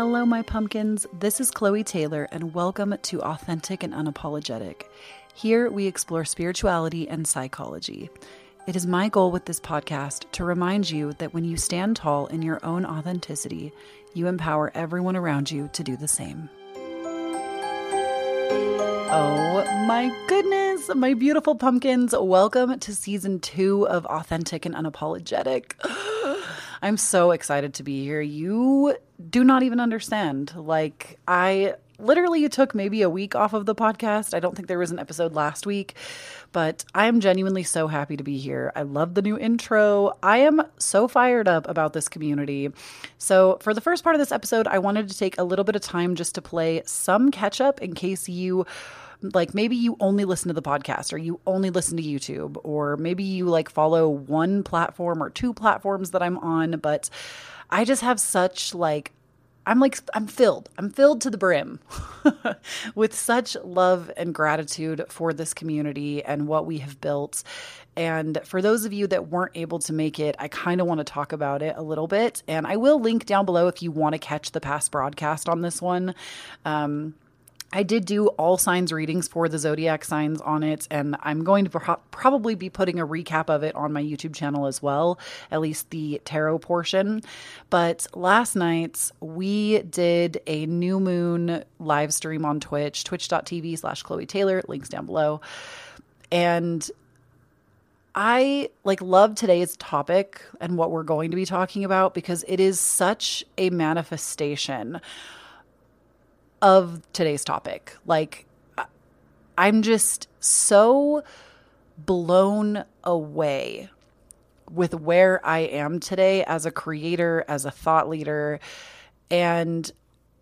Hello, my pumpkins. This is Chloe Taylor, and welcome to Authentic and Unapologetic. Here we explore spirituality and psychology. It is my goal with this podcast to remind you that when you stand tall in your own authenticity, you empower everyone around you to do the same. Oh my goodness, my beautiful pumpkins. Welcome to season 2 of Authentic and Unapologetic. I'm so excited to be here. You do not even understand. Like, I literally took maybe a week off of the podcast. I don't think there was an episode last week, but I am genuinely so happy to be here. I love the new intro. I am so fired up about this community. So for the first part of this episode, I wanted to take a little bit of time just to play some catch up in case you maybe you only listen to the podcast, or you only listen to YouTube, or maybe you follow one platform or two platforms that I'm on. But I just have such I'm filled to the brim with such love and gratitude for this community and what we have built. And for those of you that weren't able to make it, I kind of want to talk about it a little bit. And I will link down below if you want to catch the past broadcast on this one. I did do all signs readings for the zodiac signs on it, and I'm going to probably be putting a recap of it on my YouTube channel as well, at least the tarot portion. But last night, we did a new moon live stream on Twitch, twitch.tv/Chloe Taylor, links down below. And I love today's topic and what we're going to be talking about, because it is such a manifestation of today's topic. I'm just so blown away with where I am today as a creator, as a thought leader. And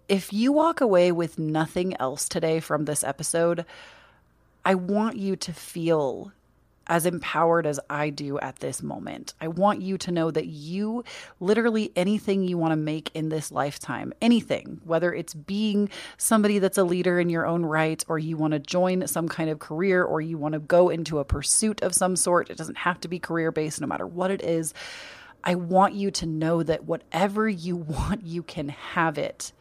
if you walk away with nothing else today from this episode, I want you to feel as empowered as I do at this moment. I want you to know that you, literally anything you want to make in this lifetime, anything, whether it's being somebody that's a leader in your own right, or you want to join some kind of career, or you want to go into a pursuit of some sort, it doesn't have to be career-based, no matter what it is. I want you to know that whatever you want, you can have it.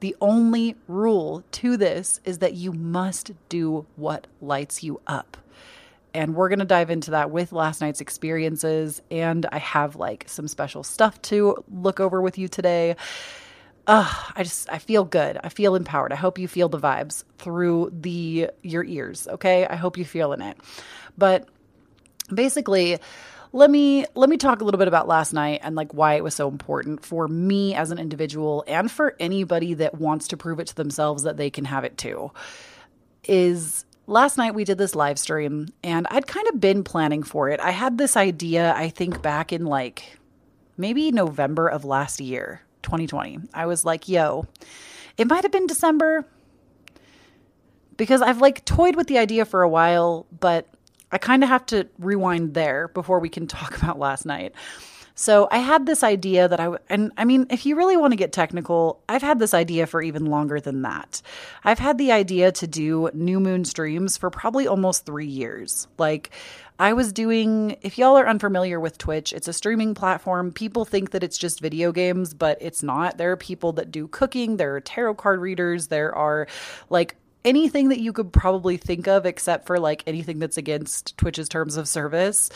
The only rule to this is that you must do what lights you up. And we're going to dive into that with last night's experiences. And I have some special stuff to look over with you today. I feel good. I feel empowered. I hope you feel the vibes through your ears. Okay. I hope you feel in it. But basically, let me talk a little bit about last night and why it was so important for me as an individual, and for anybody that wants to prove it to themselves that they can have it too. Last night we did this live stream, and I'd kind of been planning for it. I had this idea, I think back in maybe November of last year, 2020. I was it might have been December, because I've toyed with the idea for a while, but I kind of have to rewind there before we can talk about last night. So I had this idea that if you really want to get technical, I've had this idea for even longer than that. I've had the idea to do new moon streams for probably almost 3 years. I was doing, if y'all are unfamiliar with Twitch, it's a streaming platform. People think that it's just video games, but it's not. There are people that do cooking. There are tarot card readers. There are anything that you could probably think of, except for anything that's against Twitch's terms of service.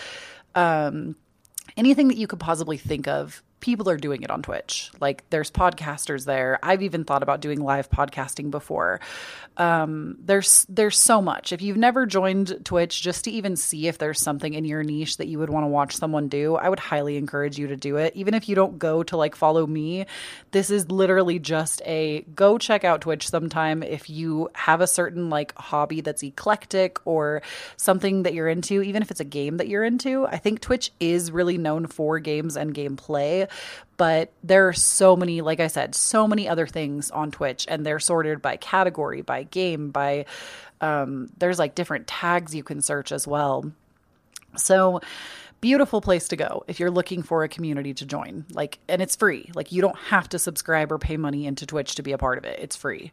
Anything that you could possibly think of, people are doing it on Twitch. There's podcasters there. I've even thought about doing live podcasting before. There's so much. If you've never joined Twitch, just to even see if there's something in your niche that you would want to watch someone do, I would highly encourage you to do it. Even if you don't go to follow me, this is literally just a go check out Twitch sometime. If you have a certain hobby that's eclectic or something that you're into, even if it's a game that you're into, I think Twitch is really known for games and gameplay. But there are so many, I said, so many other things on Twitch, and they're sorted by category, by game, by, there's different tags you can search as well. So beautiful place to go if you're looking for a community to join, and it's free. You don't have to subscribe or pay money into Twitch to be a part of it. It's free.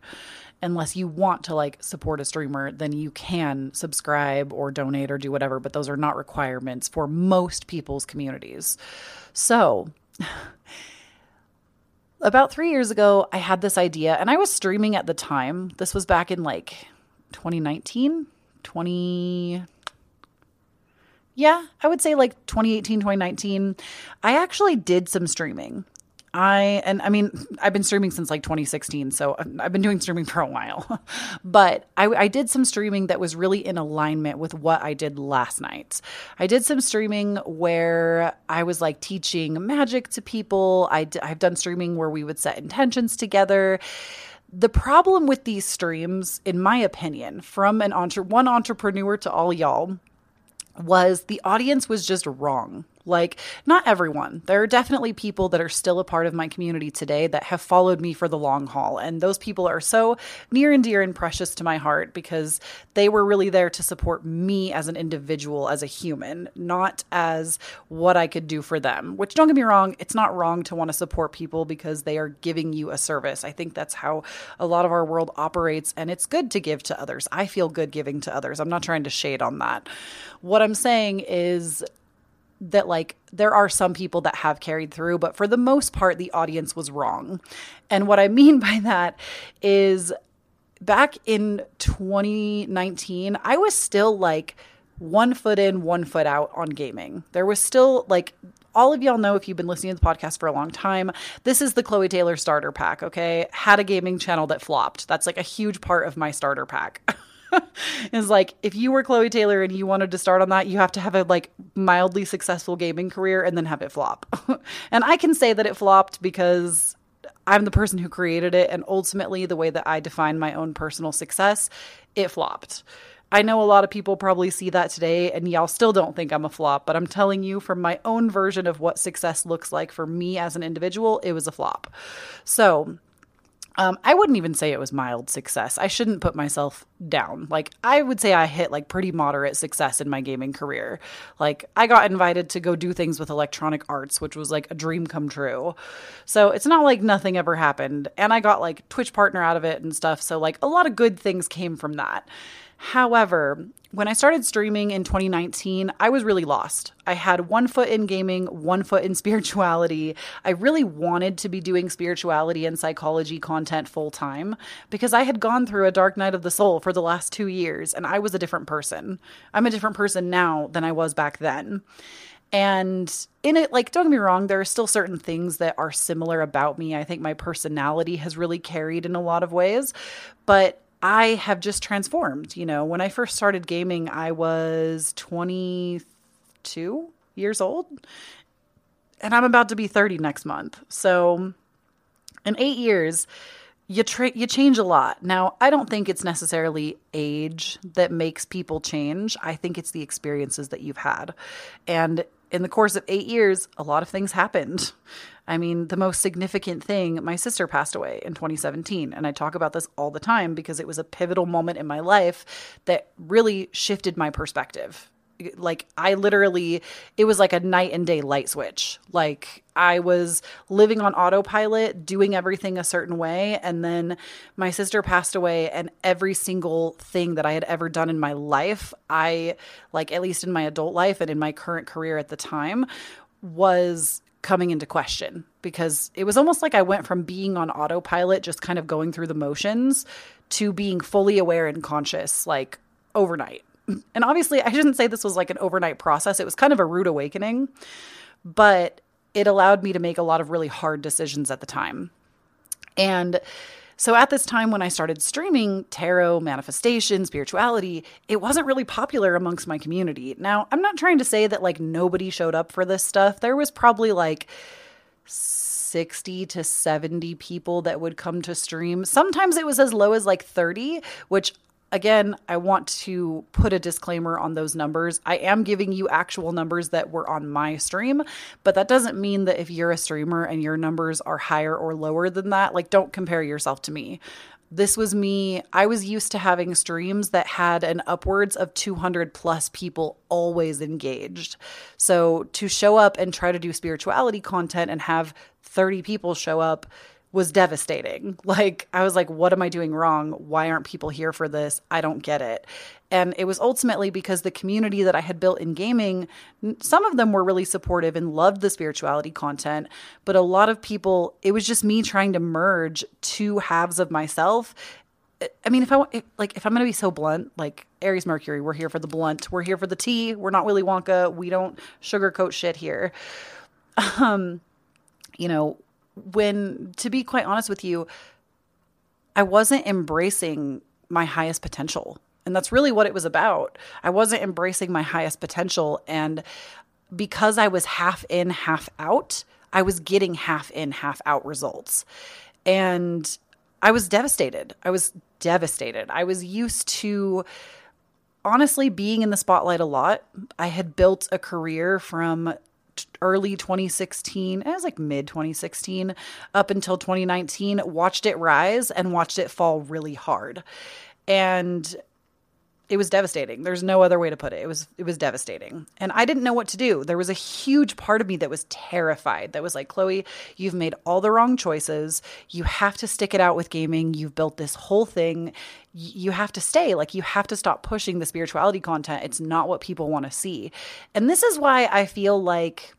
Unless you want to support a streamer, then you can subscribe or donate or do whatever, but those are not requirements for most people's communities. So About 3 years ago, I had this idea, and I was streaming at the time. This was back in like 2019, 20... Yeah, I would say like 2018, 2019. I actually did some streaming. I've been streaming since like 2016, so I've been doing streaming for a while. But I did some streaming that was really in alignment with what I did last night. I did some streaming where I was like teaching magic to people. I've done streaming where we would set intentions together. The problem with these streams, in my opinion, from one entrepreneur to all y'all, was the audience was just wrong. Like, not everyone. There are definitely people that are still a part of my community today that have followed me for the long haul. And those people are so near and dear and precious to my heart because they were really there to support me as an individual, as a human, not as what I could do for them. Which, don't get me wrong, it's not wrong to want to support people because they are giving you a service. I think that's how a lot of our world operates, and it's good to give to others. I feel good giving to others. I'm not trying to shade on that. What I'm saying is that, like, there are some people that have carried through, but for the most part, the audience was wrong. And what I mean by that is back in 2019, I was still like one foot in, one foot out on gaming. There was still like, all of y'all know if you've been listening to the podcast for a long time, this is the Chloe Taylor starter pack, okay? Had a gaming channel that flopped. That's like a huge part of my starter pack. It's like, if you were Chloe Taylor and you wanted to start on that, you have to have a like mildly successful gaming career and then have it flop. And I can say that it flopped because I'm the person who created it. And ultimately, the way that I define my own personal success, it flopped. I know a lot of people probably see that today and y'all still don't think I'm a flop, but I'm telling you from my own version of what success looks like for me as an individual, it was a flop. So I wouldn't even say it was mild success. I shouldn't put myself down. Like, I would say I hit like pretty moderate success in my gaming career. Like, I got invited to go do things with Electronic Arts, which was like a dream come true. So it's not like nothing ever happened. And I got like Twitch partner out of it and stuff. So like a lot of good things came from that. However, when I started streaming in 2019, I was really lost. I had one foot in gaming, one foot in spirituality. I really wanted to be doing spirituality and psychology content full time because I had gone through a dark night of the soul for the last 2 years and I was a different person. I'm a different person now than I was back then. And in it, like, don't get me wrong, there are still certain things that are similar about me. I think my personality has really carried in a lot of ways, but I have just transformed. You know, when I first started gaming, I was 22 years old and I'm about to be 30 next month. So in 8 years, you change a lot. Now, I don't think it's necessarily age that makes people change. I think it's the experiences that you've had. And in the course of 8 years, a lot of things happened. I mean, the most significant thing, my sister passed away in 2017. And I talk about this all the time because it was a pivotal moment in my life that really shifted my perspective. Like, it was like a night and day light switch. Like, I was living on autopilot, doing everything a certain way. And then my sister passed away, and every single thing that I had ever done in my life, at least in my adult life and in my current career at the time, was coming into question because it was almost like I went from being on autopilot, just kind of going through the motions, to being fully aware and conscious, like, overnight. And obviously, I shouldn't say this was like an overnight process. It was kind of a rude awakening, but it allowed me to make a lot of really hard decisions at the time. And so at this time when I started streaming tarot, manifestation, spirituality, it wasn't really popular amongst my community. Now, I'm not trying to say that like nobody showed up for this stuff. There was probably like 60 to 70 people that would come to stream. Sometimes it was as low as like 30, which, again, I want to put a disclaimer on those numbers. I am giving you actual numbers that were on my stream, but that doesn't mean that if you're a streamer and your numbers are higher or lower than that, like, don't compare yourself to me. This was me. I was used to having streams that had an upwards of 200 plus people always engaged. So to show up and try to do spirituality content and have 30 people show up was devastating. Like, I was like, what am I doing wrong? Why aren't people here for this? I don't get it. And it was ultimately because the community that I had built in gaming, some of them were really supportive and loved the spirituality content, but a lot of people, it was just me trying to merge two halves of myself. I mean, if I'm going to be so blunt, like Aries Mercury, we're here for the blunt. We're here for the tea. We're not Willy Wonka. We don't sugarcoat shit here. You know, when, to be quite honest with you, I wasn't embracing my highest potential. And that's really what it was about. I wasn't embracing my highest potential. And because I was half in, half out, I was getting half in, half out results. And I was devastated. I was used to, honestly, being in the spotlight a lot. I had built a career from early 2016, I was like mid 2016, up until 2019, watched it rise and watched it fall really hard. And it was devastating. There's no other way to put it. It was devastating. And I didn't know what to do. There was a huge part of me that was terrified. That was like, Chloe, you've made all the wrong choices. You have to stick it out with gaming. You've built this whole thing. You have to stay. Like, you have to stop pushing the spirituality content. It's not what people want to see. And this is why I feel like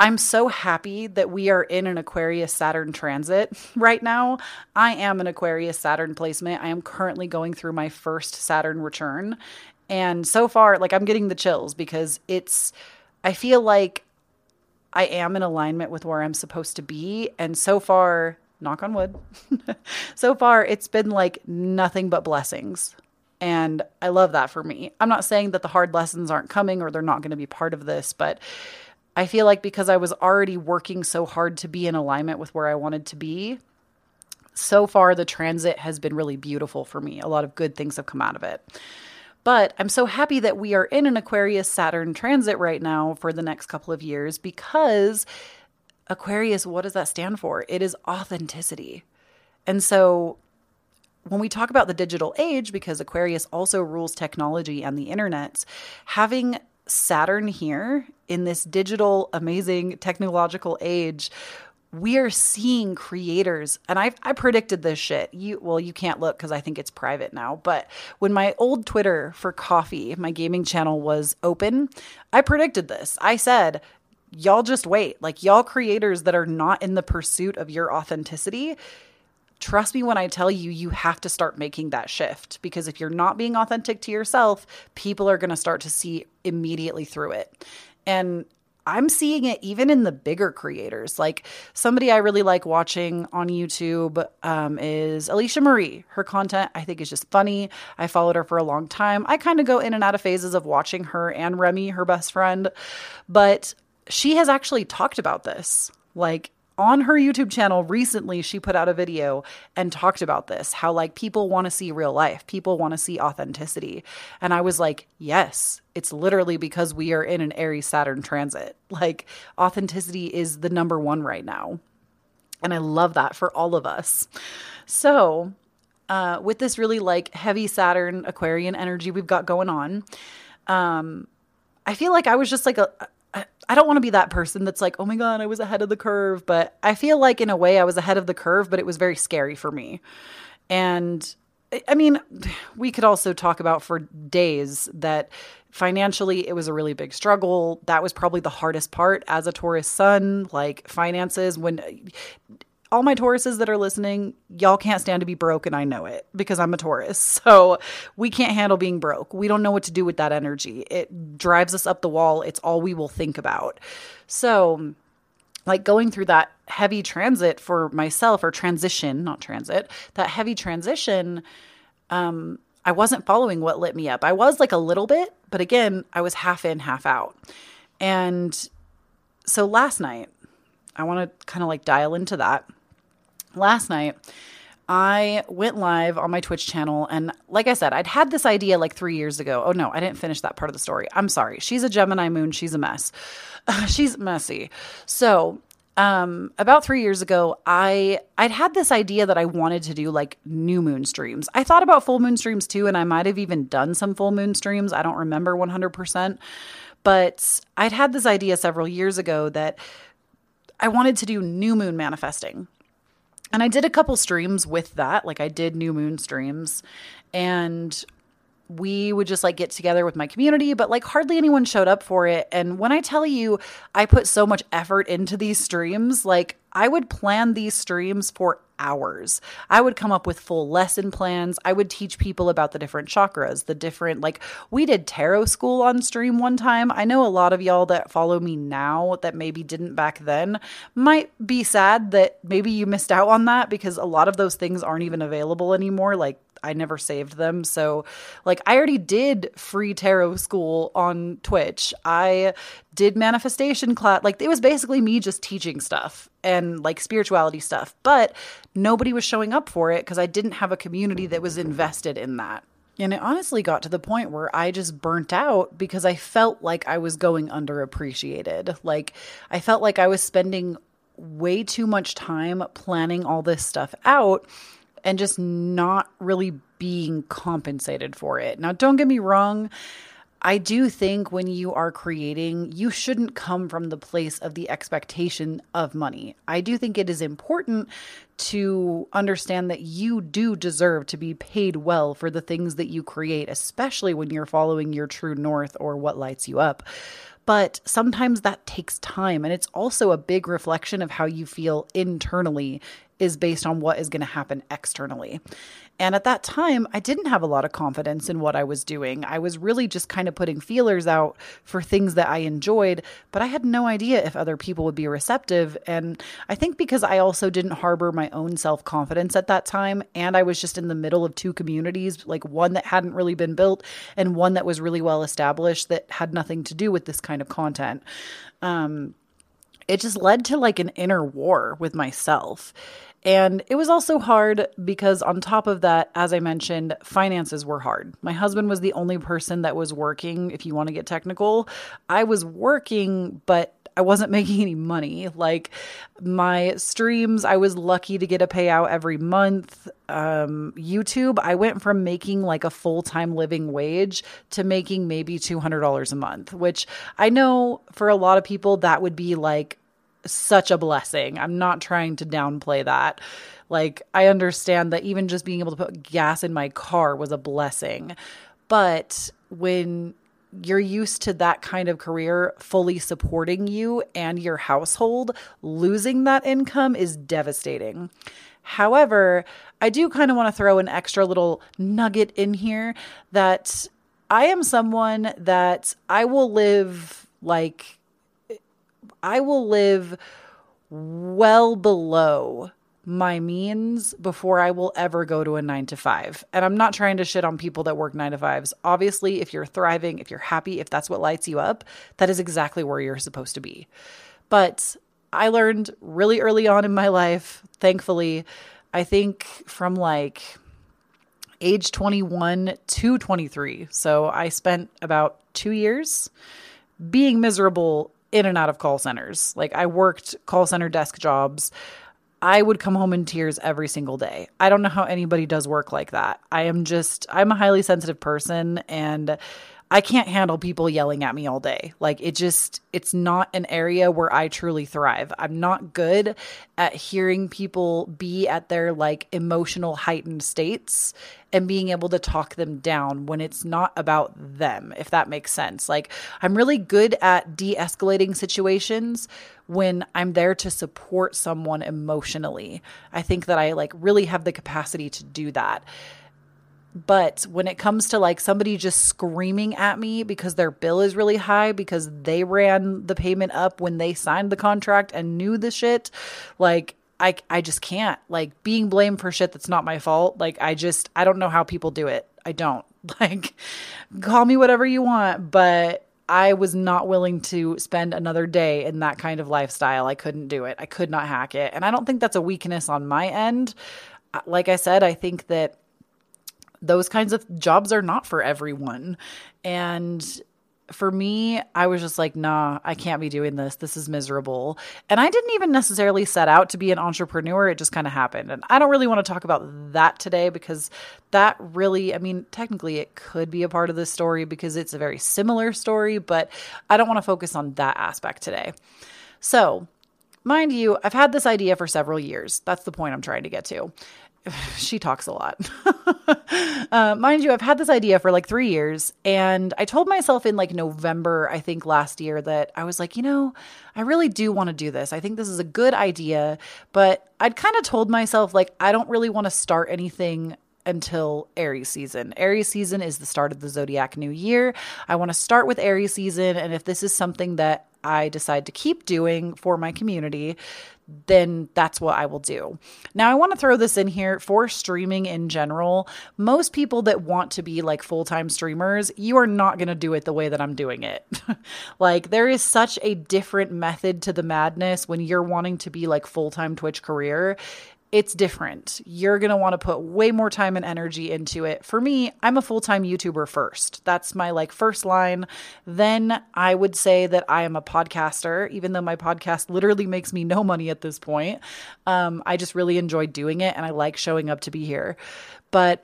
I'm so happy that we are in an Aquarius-Saturn transit right now. I am an Aquarius-Saturn placement. I am currently going through my first Saturn return. And so far, like, I'm getting the chills because I feel like I am in alignment with where I'm supposed to be. And so far, knock on wood, so far it's been like nothing but blessings. And I love that for me. I'm not saying that the hard lessons aren't coming or they're not going to be part of this, but I feel like because I was already working so hard to be in alignment with where I wanted to be, so far the transit has been really beautiful for me. A lot of good things have come out of it. But I'm so happy that we are in an Aquarius-Saturn transit right now for the next couple of years, because Aquarius, what does that stand for? It is authenticity. And so when we talk about the digital age, because Aquarius also rules technology and the internet, having Saturn here in this digital, amazing technological age, we are seeing creators. And I predicted this shit. You can't look because I think it's private now. But when my old Twitter for coffee, my gaming channel, was open, I predicted this. I said, y'all just wait. Like, y'all creators that are not in the pursuit of your authenticity, trust me when I tell you, you have to start making that shift, because if you're not being authentic to yourself, people are going to start to see immediately through it. And I'm seeing it even in the bigger creators. Like, somebody I really like watching on YouTube is Alicia Marie. Her content, I think, is just funny. I followed her for a long time. I kind of go in and out of phases of watching her and Remy, her best friend. But she has actually talked about this. Like, on her YouTube channel recently, she put out a video and talked about this, how like people want to see real life. People want to see authenticity. And I was like, yes, it's literally because we are in an Aries-Saturn transit. Like, authenticity is the number one right now. And I love that for all of us. So with this really like heavy Saturn Aquarian energy we've got going on, I feel like I was just like I don't want to be that person that's like, oh my God, I was ahead of the curve. But I feel like in a way I was ahead of the curve, but it was very scary for me. And I mean, we could also talk about for days that financially it was a really big struggle. That was probably the hardest part as a Taurus sun, like finances. When all my Tauruses that are listening, y'all can't stand to be broke, and I know it because I'm a Taurus. So we can't handle being broke. We don't know what to do with that energy. It drives us up the wall. It's all we will think about. So like going through that heavy transit for myself, or transition, not transit, that heavy transition, I wasn't following what lit me up. I was like a little bit, but again, I was half in, half out. And so last night, I want to kind of like dial into that. Last night, I went live on my Twitch channel. And like I said, I'd had this idea like 3 years ago. Oh no, I didn't finish that part of the story. I'm sorry. She's a Gemini moon. She's a mess. She's messy. So about 3 years ago, I'd had this idea that I wanted to do like new moon streams. I thought about full moon streams too. And I might've even done some full moon streams. I don't remember 100%, but I'd had this idea several years ago that I wanted to do new moon manifesting. And I did a couple streams with that. Like I did new moon streams and we would just like get together with my community, but like hardly anyone showed up for it. And when I tell you, I put so much effort into these streams, like I would plan these streams for hours. I would come up with full lesson plans. I would teach people about the different chakras, the different, like we did tarot school on stream one time. I know a lot of y'all that follow me now that maybe didn't back then might be sad that maybe you missed out on that because a lot of those things aren't even available anymore. Like I never saved them. So like I already did free tarot school on Twitch. I did manifestation class. Like it was basically me just teaching stuff and like spirituality stuff, but nobody was showing up for it because I didn't have a community that was invested in that. And it honestly got to the point where I just burnt out because I felt like I was going underappreciated. Like I felt like I was spending way too much time planning all this stuff out and just not really being compensated for it. Now, don't get me wrong. I do think when you are creating, you shouldn't come from the place of the expectation of money. I do think it is important to understand that you do deserve to be paid well for the things that you create, especially when you're following your true north or what lights you up. But sometimes that takes time. And it's also a big reflection of how you feel internally is based on what is going to happen externally. And at that time, I didn't have a lot of confidence in what I was doing. I was really just kind of putting feelers out for things that I enjoyed, but I had no idea if other people would be receptive. And I think because I also didn't harbor my own self-confidence at that time, and I was just in the middle of two communities, like one that hadn't really been built and one that was really well established that had nothing to do with this kind of content. It just led to like an inner war with myself. And it was also hard because on top of that, as I mentioned, finances were hard. My husband was the only person that was working, if you want to get technical. I was working, but I wasn't making any money. Like my streams, I was lucky to get a payout every month. YouTube, I went from making like a full-time living wage to making maybe $200 a month, which I know for a lot of people that would be like such a blessing. I'm not trying to downplay that. Like I understand that even just being able to put gas in my car was a blessing. But when you're used to that kind of career fully supporting you and your household, losing that income is devastating. However, I do kind of want to throw an extra little nugget in here that I am someone that I will live well below my means before I will ever go to a 9-to-5. And I'm not trying to shit on people that work 9-to-5s. Obviously, if you're thriving, if you're happy, if that's what lights you up, that is exactly where you're supposed to be. But I learned really early on in my life, thankfully, I think from like age 21 to 23. So I spent about 2 years being miserable in and out of call centers. Like I worked call center desk jobs. I would come home in tears every single day. I don't know how anybody does work like that. I'm a highly sensitive person and I can't handle people yelling at me all day. Like it's not an area where I truly thrive. I'm not good at hearing people be at their like emotional heightened states and being able to talk them down when it's not about them, if that makes sense. Like I'm really good at de-escalating situations when I'm there to support someone emotionally. I think that I like really have the capacity to do that. But when it comes to like somebody just screaming at me because their bill is really high, because they ran the payment up when they signed the contract and knew the shit, like I just can't. Like being blamed for shit that's not my fault. Like I don't know how people do it. I don't. Like call me whatever you want, but I was not willing to spend another day in that kind of lifestyle. I couldn't do it. I could not hack it. And I don't think that's a weakness on my end. Like I said, I think that those kinds of jobs are not for everyone. And for me, I was just like, nah, I can't be doing this. This is miserable. And I didn't even necessarily set out to be an entrepreneur. It just kind of happened. And I don't really want to talk about that today because that really, I mean, technically it could be a part of this story because it's a very similar story, but I don't want to focus on that aspect today. So Mind you, I've had this idea for several years. That's the point I'm trying to get to. She talks a lot. Mind you, I've had this idea for like 3 years, and I told myself in like November, I think last year, that I was like, you know, I really do want to do this. I think this is a good idea, but I'd kind of told myself like, I don't really want to start anything until Aries season. Aries season is the start of the Zodiac New Year. I want to start with Aries season. And if this is something that I decide to keep doing for my community, then that's what I will do. Now, I want to throw this in here for streaming in general. Most people that want to be like full-time streamers, you are not going to do it the way that I'm doing it. Like, there is such a different method to the madness when you're wanting to be like full-time Twitch career. It's different. You're going to want to put way more time and energy into it. For me, I'm a full-time YouTuber first. That's my like first line. Then I would say that I am a podcaster, even though my podcast literally makes me no money at this point. I just really enjoy doing it, and I like showing up to be here. But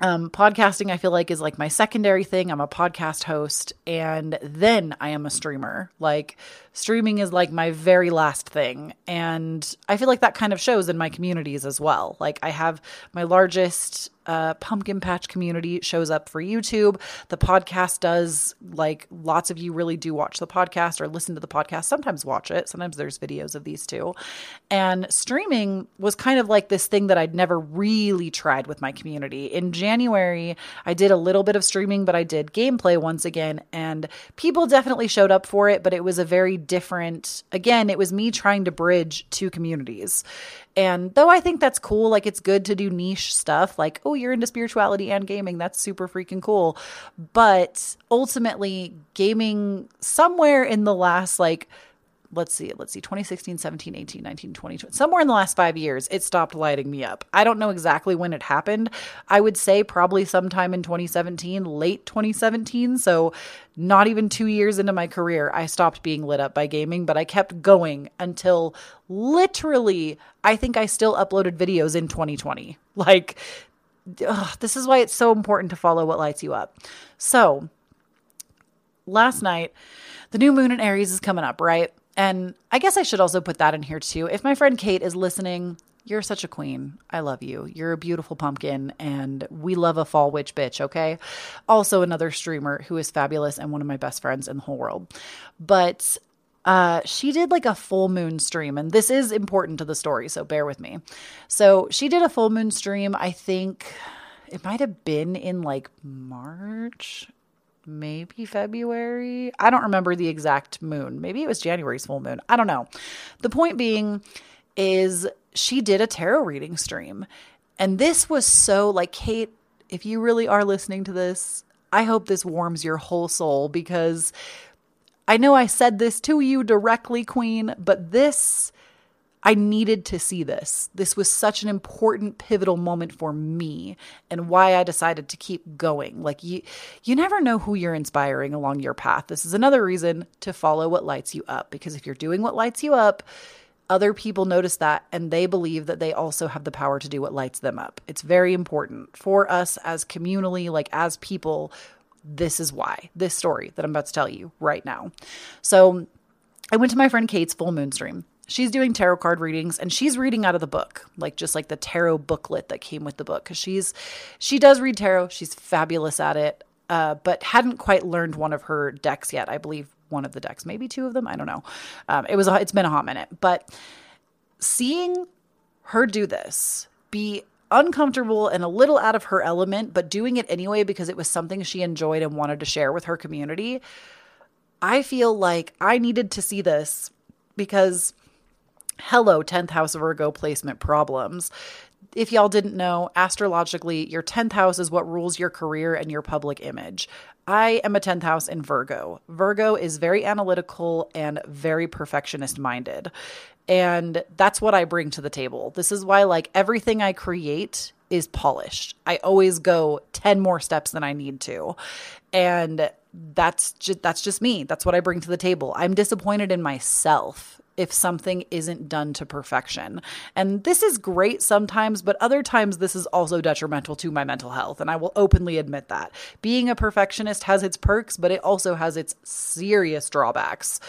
podcasting, I feel like, is like my secondary thing. I'm a podcast host, and then I am a streamer. Like, streaming is like my very last thing. And I feel like that kind of shows in my communities as well. Like, I have my largest pumpkin patch community shows up for YouTube. The podcast does, like, lots of you really do watch the podcast or listen to the podcast, sometimes watch it. Sometimes there's videos of these two. And streaming was kind of like this thing that I'd never really tried with my community. In January, I did a little bit of streaming, but I did gameplay once again, and people definitely showed up for it, but it was a very different, again, it was me trying to bridge two communities. And though I think that's cool, like, it's good to do niche stuff, like, oh, you're into spirituality and gaming. That's super freaking cool. But ultimately, gaming somewhere in the last, like, let's see, 2016, 17, 18, 19, 20, somewhere in the last 5 years, it stopped lighting me up. I don't know exactly when it happened. I would say probably sometime in 2017, late 2017. So not even 2 years into my career, I stopped being lit up by gaming, but I kept going until literally, I think I still uploaded videos in 2020. Like, ugh, this is why it's so important to follow what lights you up. So last night, the new moon in Aries is coming up, right? And I guess I should also put that in here too. If my friend Kate is listening, you're such a queen. I love you. You're a beautiful pumpkin, and we love a fall witch bitch, okay? Also another streamer who is fabulous and one of my best friends in the whole world. But she did like a full moon stream, and this is important to the story, so bear with me. So she did a full moon stream. I think it might have been in like March, maybe February. I don't remember the exact moon. Maybe it was January's full moon. I don't know. The point being is she did a tarot reading stream, and this was so like, Kate, if you really are listening to this, I hope this warms your whole soul, because I know I said this to you directly, Queen, but this, I needed to see this. This was such an important, pivotal moment for me and why I decided to keep going. Like, you never know who you're inspiring along your path. This is another reason to follow what lights you up, because if you're doing what lights you up, other people notice that, and they believe that they also have the power to do what lights them up. It's very important for us as communally, like as people. This is why, this story that I'm about to tell you right now. So I went to my friend Kate's full moon stream. She's doing tarot card readings, and she's reading out of the book, like just like the tarot booklet that came with the book. Cause she does read tarot. She's fabulous at it. But hadn't quite learned one of her decks yet. I believe one of the decks, maybe two of them. I don't know. It's been a hot minute, but seeing her do this, be uncomfortable and a little out of her element, but doing it anyway because it was something she enjoyed and wanted to share with her community. I feel like I needed to see this because, hello, 10th house Virgo placement problems. If y'all didn't know, astrologically, your 10th house is what rules your career and your public image. I am a 10th house in Virgo. Virgo is very analytical and very perfectionist minded. And that's what I bring to the table. This is why, like, everything I create is polished. I always go 10 more steps than I need to. And that's just me. That's what I bring to the table. I'm disappointed in myself if something isn't done to perfection. And this is great sometimes, but other times this is also detrimental to my mental health. And I will openly admit that. Being a perfectionist has its perks, but it also has its serious drawbacks.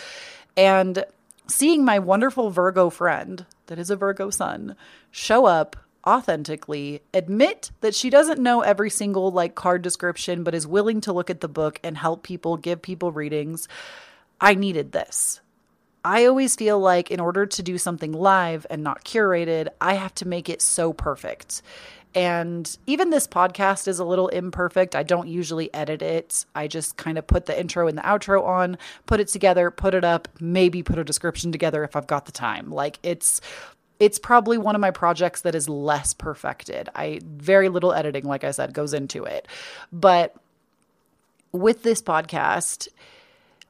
And seeing my wonderful Virgo friend, that is a Virgo sun, show up authentically, admit that she doesn't know every single like card description, but is willing to look at the book and help people, give people readings. I needed this. I always feel like in order to do something live and not curated, I have to make it so perfect. And even this podcast is a little imperfect. I don't usually edit it. I just kind of put the intro and the outro on, put it together, put it up, maybe put a description together if I've got the time. Like it's probably one of my projects that is less perfected. Very little editing, like I said, goes into it. But with this podcast,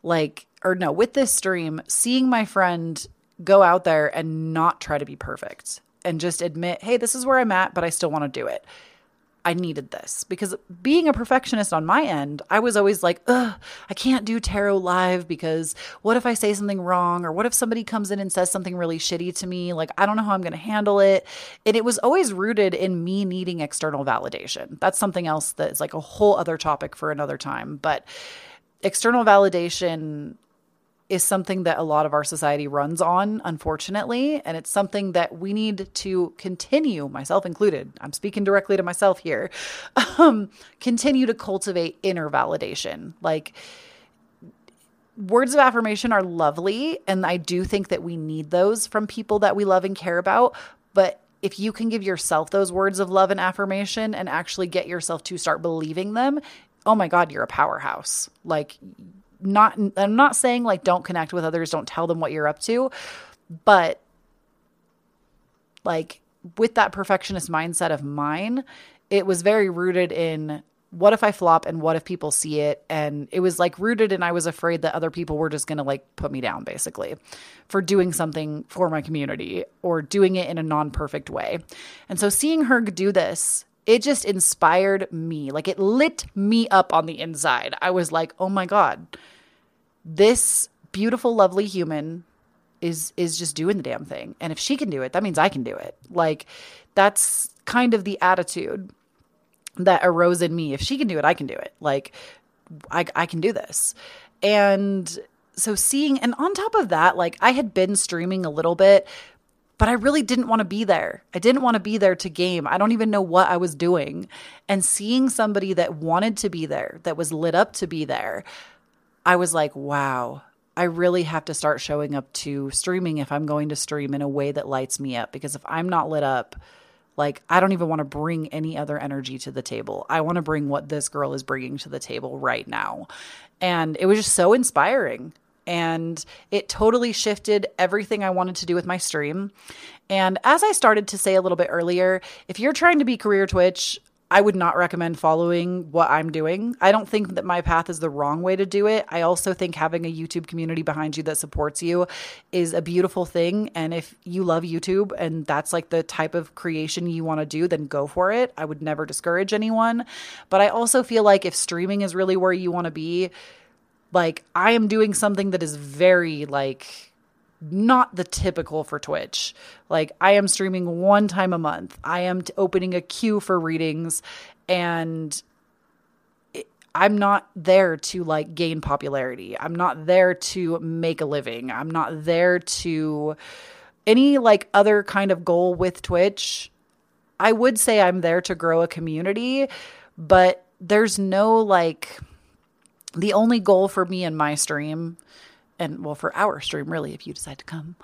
with this stream, seeing my friend go out there and not try to be perfect and just admit, hey, this is where I'm at, but I still want to do it. I needed this because being a perfectionist on my end, I was always like, ugh, I can't do tarot live because what if I say something wrong? Or what if somebody comes in and says something really shitty to me? Like, I don't know how I'm going to handle it. And it was always rooted in me needing external validation. That's something else that is like a whole other topic for another time. But external validation is something that a lot of our society runs on, unfortunately. And it's something that we need to continue, myself included. I'm speaking directly to myself here. Continue to cultivate inner validation. Like, words of affirmation are lovely. And I do think that we need those from people that we love and care about. But if you can give yourself those words of love and affirmation and actually get yourself to start believing them, oh my God, you're a powerhouse. Like, I'm not saying like don't connect with others, don't tell them what you're up to, but like with that perfectionist mindset of mine, it was very rooted in what if I flop and what if people see it? And it was like rooted in I was afraid that other people were just going to like put me down basically for doing something for my community or doing it in a non-perfect way. And so seeing her do this, it just inspired me. Like it lit me up on the inside. I was like, oh my God, this beautiful, lovely human is just doing the damn thing. And if she can do it, that means I can do it. Like that's kind of the attitude that arose in me. If she can do it, I can do it. Like I can do this. And so and on top of that, like I had been streaming a little bit, but I really didn't want to be there. I didn't want to be there to game. I don't even know what I was doing. And seeing somebody that wanted to be there, that was lit up to be there, I was like, wow, I really have to start showing up to streaming if I'm going to stream in a way that lights me up. Because if I'm not lit up, like I don't even want to bring any other energy to the table. I want to bring what this girl is bringing to the table right now. And it was just so inspiring. And it totally shifted everything I wanted to do with my stream. And as I started to say a little bit earlier, if you're trying to be career Twitch, I would not recommend following what I'm doing. I don't think that my path is the wrong way to do it. I also think having a YouTube community behind you that supports you is a beautiful thing. And if you love YouTube and that's like the type of creation you want to do, then go for it. I would never discourage anyone. But I also feel like if streaming is really where you want to be, like I am doing something that is very like not the typical for Twitch. Like I am streaming one time a month. I am opening a queue for readings and I'm not there to like gain popularity. I'm not there to make a living. I'm not there to any like other kind of goal with Twitch. I would say I'm there to grow a community, but there's no like... The only goal for me and my stream, and well, for our stream, really, if you decide to come,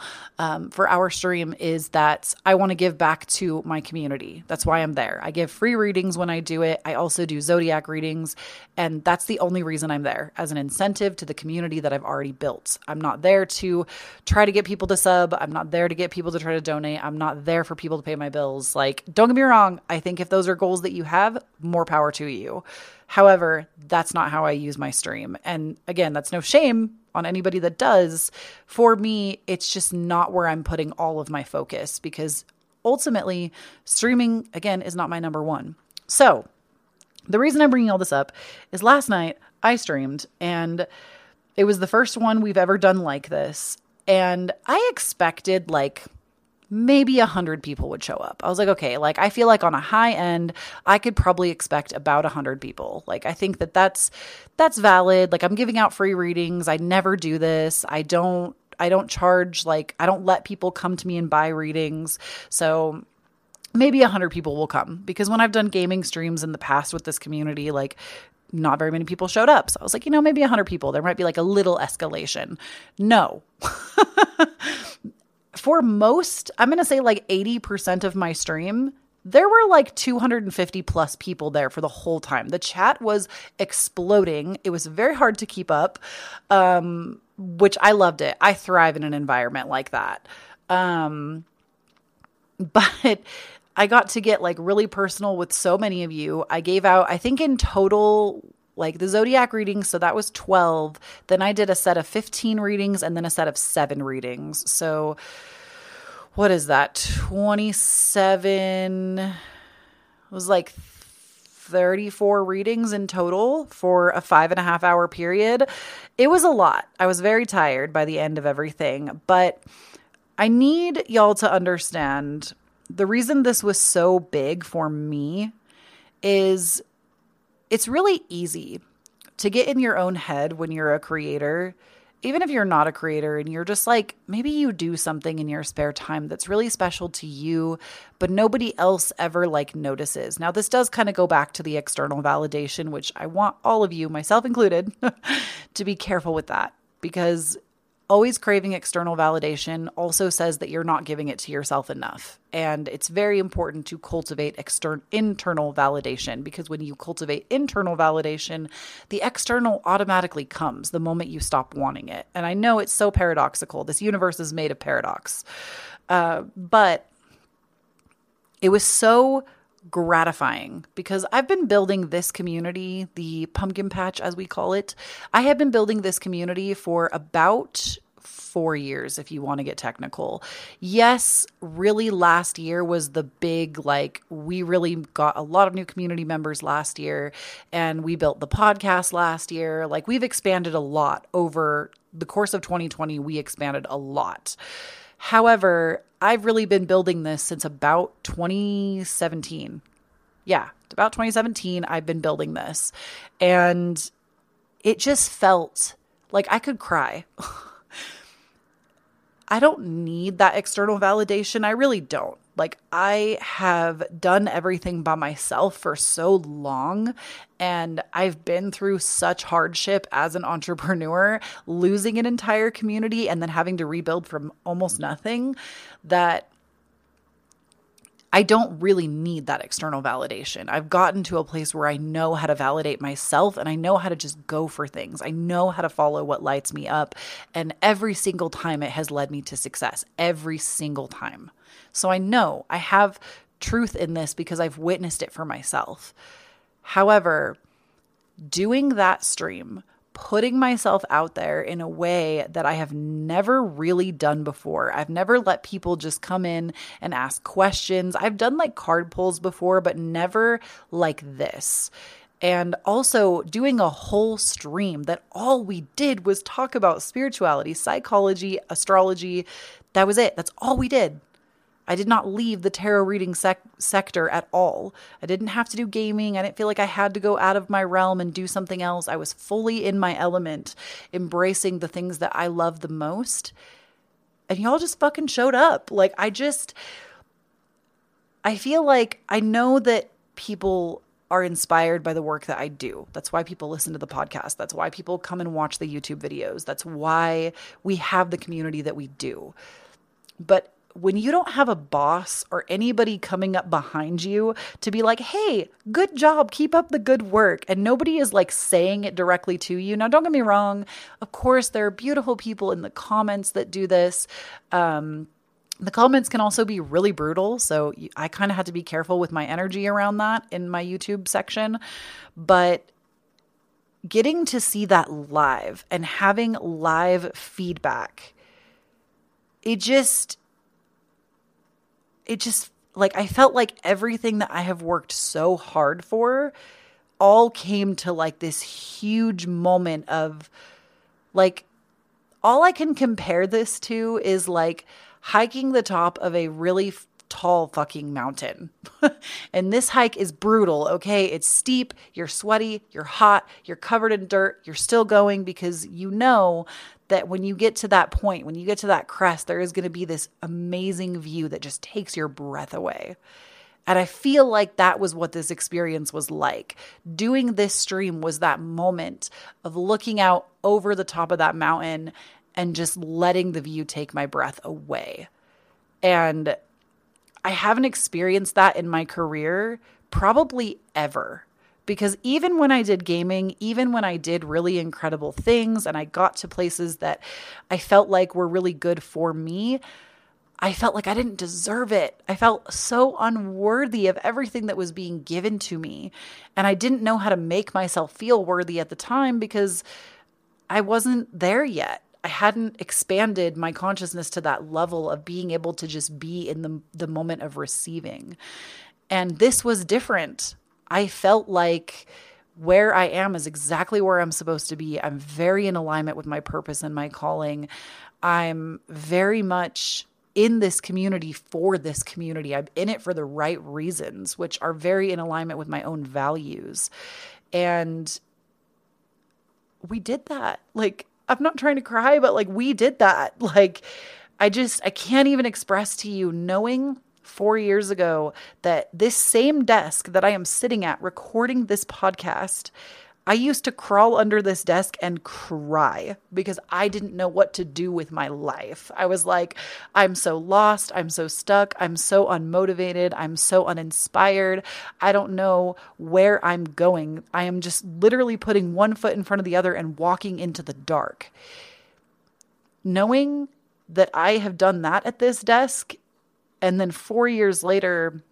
for our stream is that I want to give back to my community. That's why I'm there. I give free readings when I do it. I also do zodiac readings, and that's the only reason I'm there, as an incentive to the community that I've already built. I'm not there to try to get people to sub. I'm not there to get people to try to donate. I'm not there for people to pay my bills. Like, don't get me wrong. I think if those are goals that you have, more power to you. However, that's not how I use my stream. And again, that's no shame on anybody that does. For me, it's just not where I'm putting all of my focus because ultimately streaming, again, is not my number one. So the reason I'm bringing all this up is last night I streamed and it was the first one we've ever done like this. And I expected like maybe 100 people would show up. I was like, okay, like I feel like on a high end, I could probably expect about 100 people. Like I think that that's valid. Like I'm giving out free readings. I never do this. I don't I don't charge, like, I don't let people come to me and buy readings. So maybe 100 people will come, because when I've done gaming streams in the past with this community, like, not very many people showed up. So I was like, you know, maybe 100 people. There might be like a little escalation. No. For most, I'm going to say like 80% of my stream, there were like 250 plus people there for the whole time. The chat was exploding. It was very hard to keep up, which I loved it. I thrive in an environment like that. But I got to get like really personal with so many of you. I gave out, I think in total, like the Zodiac readings, so that was 12. Then I did a set of 15 readings and then a set of 7 readings. So what is that? 27, it was like 34 readings in total for a 5.5 hour period. It was a lot. I was very tired by the end of everything, but I need y'all to understand the reason this was so big for me is it's really easy to get in your own head when you're a creator, even if you're not a creator and you're just like, maybe you do something in your spare time that's really special to you, but nobody else ever like notices. Now, this does kind of go back to the external validation, which I want all of you, myself included, to be careful with that, because always craving external validation also says that you're not giving it to yourself enough. And it's very important to cultivate internal validation, because when you cultivate internal validation, the external automatically comes the moment you stop wanting it. And I know it's so paradoxical. This universe is made of paradox. But it was so gratifying, because I've been building this community, the pumpkin patch as we call it. I have been building this community for about 4 years, if you want to get technical. Yes, really last year was the big, like, we really got a lot of new community members last year, and we built the podcast last year. Like, we've expanded a lot over the course of 2020. We expanded a lot. However, I've really been building this since about 2017. Yeah, about 2017, I've been building this. And it just felt like I could cry. I don't need that external validation. I really don't. Like, I have done everything by myself for so long, and I've been through such hardship as an entrepreneur, losing an entire community and then having to rebuild from almost nothing, that I don't really need that external validation. I've gotten to a place where I know how to validate myself, and I know how to just go for things. I know how to follow what lights me up. And every single time it has led me to success, every single time. So I know I have truth in this because I've witnessed it for myself. However, doing that stream, putting myself out there in a way that I have never really done before. I've never let people just come in and ask questions. I've done like card pulls before, but never like this. And also doing a whole stream that all we did was talk about spirituality, psychology, astrology. That was it. That's all we did. I did not leave the tarot reading sector at all. I didn't have to do gaming. I didn't feel like I had to go out of my realm and do something else. I was fully in my element, embracing the things that I love the most. And y'all just fucking showed up. Like, I feel like I know that people are inspired by the work that I do. That's why people listen to the podcast. That's why people come and watch the YouTube videos. That's why we have the community that we do. But when you don't have a boss or anybody coming up behind you to be like, hey, good job, keep up the good work, and nobody is like saying it directly to you. Now, don't get me wrong. Of course, there are beautiful people in the comments that do this. The comments can also be really brutal. So I kind of had to be careful with my energy around that in my YouTube section. But getting to see that live and having live feedback, it just like, I felt like everything that I have worked so hard for all came to like this huge moment of like, all I can compare this to is like hiking the top of a really tall fucking mountain. And this hike is brutal. Okay. It's steep. You're sweaty. You're hot. You're covered in dirt. You're still going because you know that when you get to that point, when you get to that crest, there is going to be this amazing view that just takes your breath away. And I feel like that was what this experience was like. Doing this stream was that moment of looking out over the top of that mountain and just letting the view take my breath away. And I haven't experienced that in my career probably ever. Because even when I did gaming, even when I did really incredible things and I got to places that I felt like were really good for me, I felt like I didn't deserve it. I felt so unworthy of everything that was being given to me. And I didn't know how to make myself feel worthy at the time because I wasn't there yet. I hadn't expanded my consciousness to that level of being able to just be in the moment of receiving. And this was different. I felt like where I am is exactly where I'm supposed to be. I'm very in alignment with my purpose and my calling. I'm very much in this community for this community. I'm in it for the right reasons, which are very in alignment with my own values. And we did that. Like, I'm not trying to cry, but like we did that. Like, I can't even express to you knowing 4 years ago that this same desk that I am sitting at recording this podcast, I used to crawl under this desk and cry because I didn't know what to do with my life. I was like, I'm so lost. I'm so stuck. I'm so unmotivated. I'm so uninspired. I don't know where I'm going. I am just literally putting one foot in front of the other and walking into the dark. Knowing that I have done that at this desk, and then 4 years later,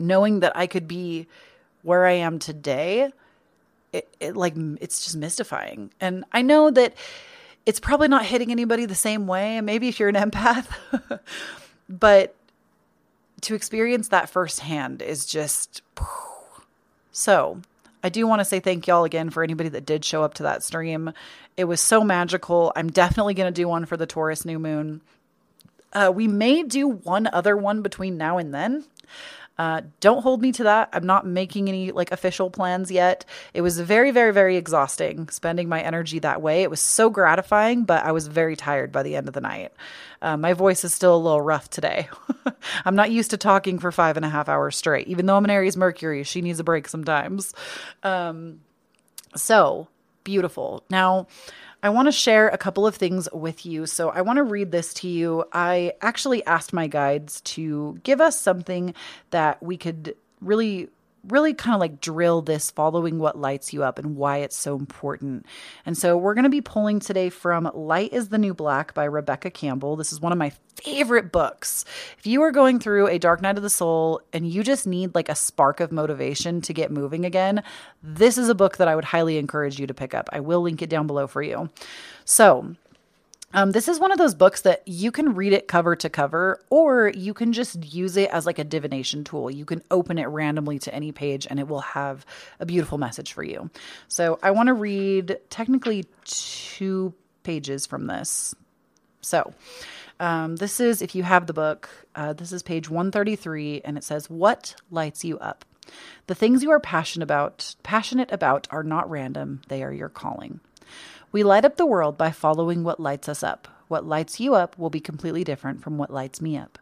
knowing that I could be where I am today, it's just mystifying. And I know that it's probably not hitting anybody the same way. And maybe if you're an empath, but to experience that firsthand is just so. I do want to say thank y'all again for anybody that did show up to that stream. It was so magical. I'm definitely going to do one for the Taurus new moon. We may do one other one between now and then. Don't hold me to that. I'm not making any official plans yet. It was very, very, very exhausting spending my energy that way. It was so gratifying, but I was very tired by the end of the night. My voice is still a little rough today. I'm not used to talking for 5.5 hours straight, even though I'm an Aries Mercury. She needs a break sometimes. So beautiful. Now, I want to share a couple of things with you. So I want to read this to you. I actually asked my guides to give us something that we could really, really kind of drill this following what lights you up and why it's so important. And so we're going to be pulling today from Light is the New Black by Rebecca Campbell. This is one of my favorite books. If you are going through a dark night of the soul and you just need a spark of motivation to get moving again, this is a book that I would highly encourage you to pick up. I will link it down below for you. So this is one of those books that you can read it cover to cover, or you can just use it as a divination tool. You can open it randomly to any page and it will have a beautiful message for you. So I want to read technically 2 pages from this. So this is, if you have the book, this is page 133, and it says, "What lights you up? The things you are passionate about are not random. They are your calling. We light up the world by following what lights us up. What lights you up will be completely different from what lights me up.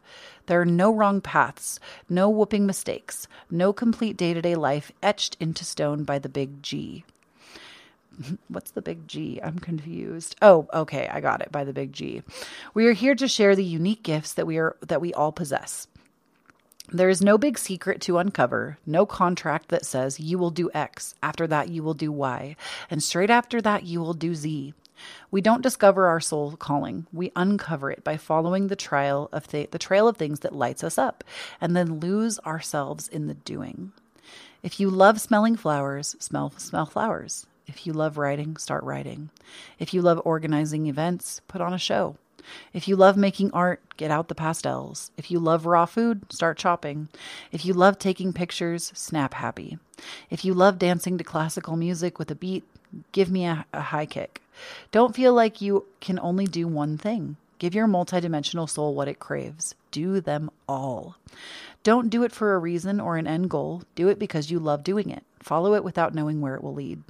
There are no wrong paths, no whooping mistakes, no complete day-to-day life etched into stone by the big G." What's the big G? I'm confused. Oh, okay. I got it. By the big G. We are here to share the unique gifts that we all possess. There is no big secret to uncover, no contract that says you will do X, after that you will do Y, and straight after that you will do Z. We don't discover our soul calling. We uncover it by following the trail of things that lights us up, and then lose ourselves in the doing. If you love smelling flowers, smell flowers. If you love writing, start writing. If you love organizing events, put on a show. If you love making art, get out the pastels. If you love raw food, start chopping. If you love taking pictures, snap happy. If you love dancing to classical music with a beat, give me a high kick. Don't feel like you can only do one thing. Give your multidimensional soul what it craves. Do them all. Don't do it for a reason or an end goal. Do it because you love doing it. Follow it without knowing where it will lead.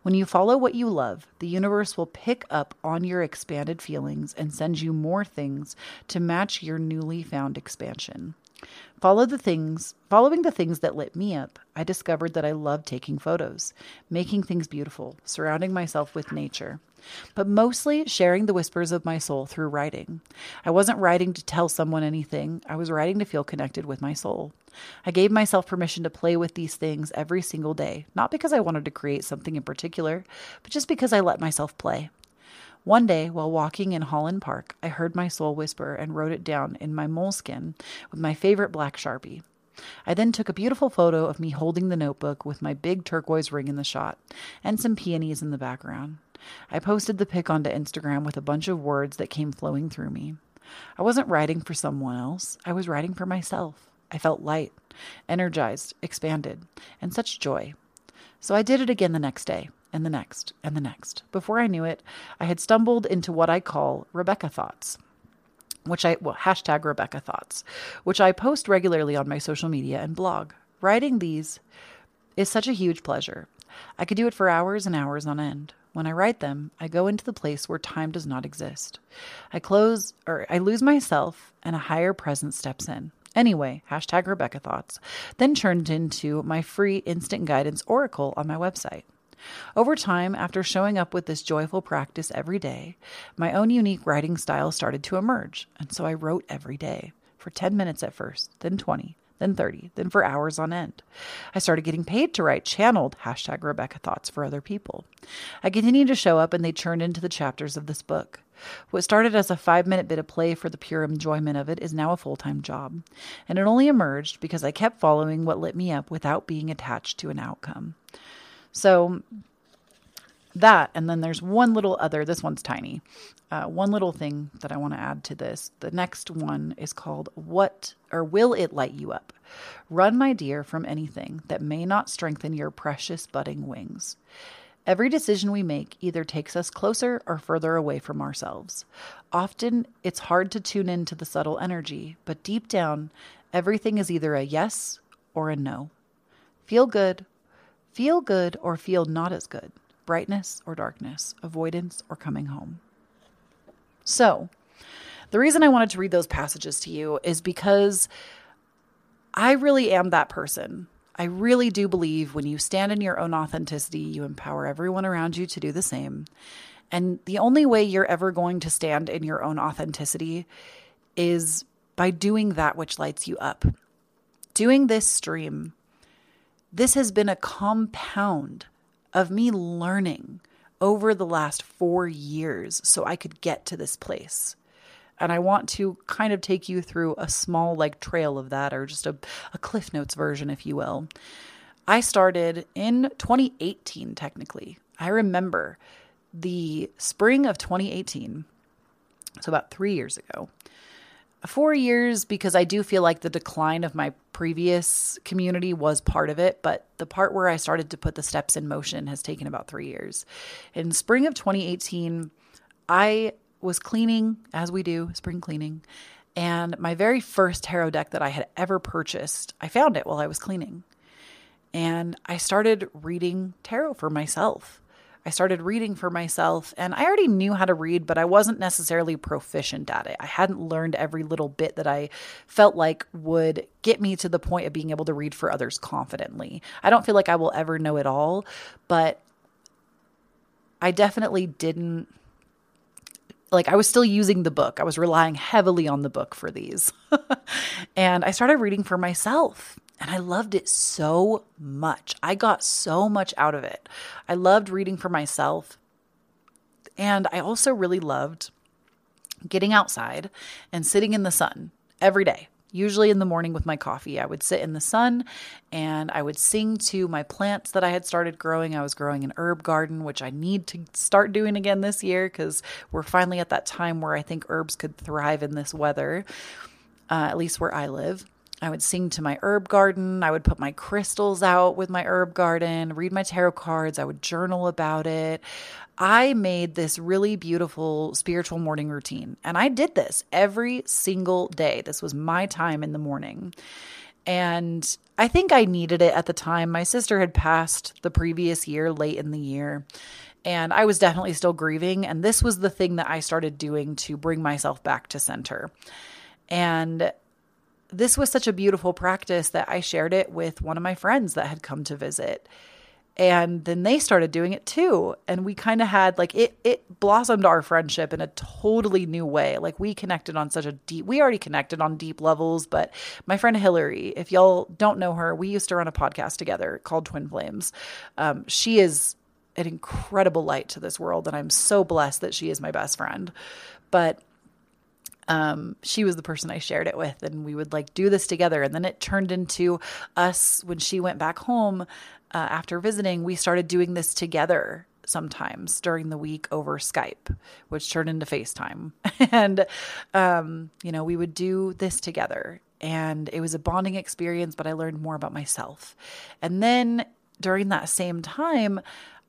When you follow what you love, the universe will pick up on your expanded feelings and send you more things to match your newly found expansion. Following the things that lit me up, I discovered that I love taking photos, making things beautiful, surrounding myself with nature, but mostly sharing the whispers of my soul through writing. I wasn't writing to tell someone anything. I was writing to feel connected with my soul. I gave myself permission to play with these things every single day, not because I wanted to create something in particular, but just because I let myself play. One day, while walking in Holland Park, I heard my soul whisper and wrote it down in my moleskin with my favorite black Sharpie. I then took a beautiful photo of me holding the notebook with my big turquoise ring in the shot and some peonies in the background. I posted the pic onto Instagram with a bunch of words that came flowing through me. I wasn't writing for someone else. I was writing for myself. I felt light, energized, expanded, and such joy. So I did it again the next day. And the next, and the next. Before I knew it, I had stumbled into what I call Rebecca thoughts, which I post regularly on my social media and blog. Writing these is such a huge pleasure. I could do it for hours and hours on end. When I write them, I go into the place where time does not exist. I lose myself and a higher presence steps in. Anyway, #RebeccaThoughts then turned into my free instant guidance oracle on my website. Over time, after showing up with this joyful practice every day, my own unique writing style started to emerge, and so I wrote every day, for 10 minutes at first, then 20, then 30, then for hours on end. I started getting paid to write channeled #RebeccaThoughts for other people. I continued to show up, and they turned into the chapters of this book. What started as a 5-minute bit of play for the pure enjoyment of it is now a full-time job, and it only emerged because I kept following what lit me up without being attached to an outcome. So that, and then there's this one's tiny, one little thing that I want to add to this. The next one is called Will It Light You Up? Run, my dear, from anything that may not strengthen your precious budding wings. Every decision we make either takes us closer or further away from ourselves. Often it's hard to tune into the subtle energy, but deep down, everything is either a yes or a no. Feel good or feel not as good, brightness or darkness, avoidance or coming home. So the reason I wanted to read those passages to you is because I really am that person. I really do believe when you stand in your own authenticity, you empower everyone around you to do the same. And the only way you're ever going to stand in your own authenticity is by doing that which lights you up. Doing this stream, this has been a compound of me learning over the last 4 years so I could get to this place. And I want to kind of take you through a small trail of that, or just a Cliff Notes version, if you will. I started in 2018, technically. I remember the spring of 2018, so about 3 years ago. 4 years, because I do feel like the decline of my previous community was part of it, but the part where I started to put the steps in motion has taken about 3 years. In spring of 2018, I was cleaning, as we do, spring cleaning, and my very first tarot deck that I had ever purchased, I found it while I was cleaning. And I started reading tarot for myself. And I already knew how to read, but I wasn't necessarily proficient at it. I hadn't learned every little bit that I felt like would get me to the point of being able to read for others confidently. I don't feel like I will ever know it all, but I definitely didn't. I was still using the book. I was relying heavily on the book for these. And I started reading for myself. And I loved it so much. I got so much out of it. I loved reading for myself. And I also really loved getting outside and sitting in the sun every day. Usually in the morning with my coffee, I would sit in the sun and I would sing to my plants that I had started growing. I was growing an herb garden, which I need to start doing again this year because we're finally at that time where I think herbs could thrive in this weather, at least where I live. I would sing to my herb garden. I would put my crystals out with my herb garden, read my tarot cards. I would journal about it. I made this really beautiful spiritual morning routine, and I did this every single day. This was my time in the morning. And I think I needed it at the time. My sister had passed the previous year, late in the year, and I was definitely still grieving. And this was the thing that I started doing to bring myself back to center. And this was such a beautiful practice that I shared it with one of my friends that had come to visit. And then they started doing it too. And we kind of had like, it blossomed our friendship in a totally new way. Like we connected on such a deep, we already connected on deep levels, but my friend Hillary, if y'all don't know her, we used to run a podcast together called Twin Flames. She is an incredible light to this world. And I'm so blessed that she is my best friend, but she was the person I shared it with, and we would like do this together. And then it turned into us when she went back home, after visiting, we started doing this together sometimes during the week over Skype, which turned into FaceTime. And, you know, we would do this together, and it was a bonding experience, but I learned more about myself. And then during that same time,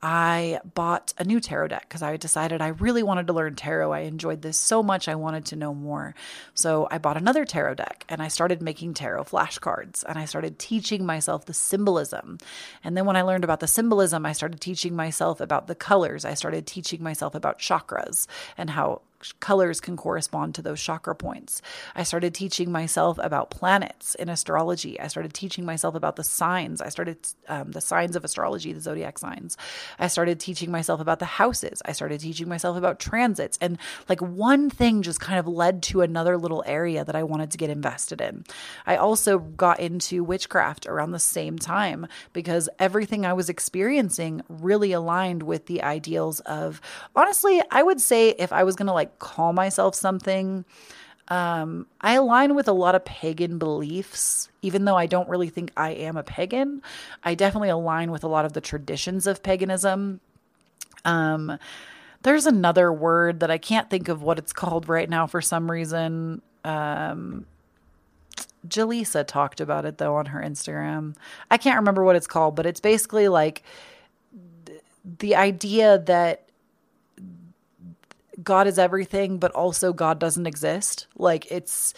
I bought a new tarot deck because I decided I really wanted to learn tarot. I enjoyed this so much. I wanted to know more. So I bought another tarot deck and I started making tarot flashcards, and I started teaching myself the symbolism. And then when I learned about the symbolism, I started teaching myself about the colors. I started teaching myself about chakras and how colors can correspond to those chakra points. I started teaching myself about planets in astrology. I started teaching myself about the signs. I started the signs of astrology, the zodiac signs. I started teaching myself about the houses. I started teaching myself about transits. And like one thing just kind of led to another little area that I wanted to get invested in. I also got into witchcraft around the same time because everything I was experiencing really aligned with the ideals of, honestly, I would say if I was going to like call myself something, I align with a lot of pagan beliefs, even though I don't really think I am a pagan. I definitely align with a lot of the traditions of paganism. There's another word that I can't think of what it's called right now for some reason. Jaleesa talked about it though on her Instagram. I can't remember what it's called, but it's basically like the idea that God is everything, but also God doesn't exist. Like it's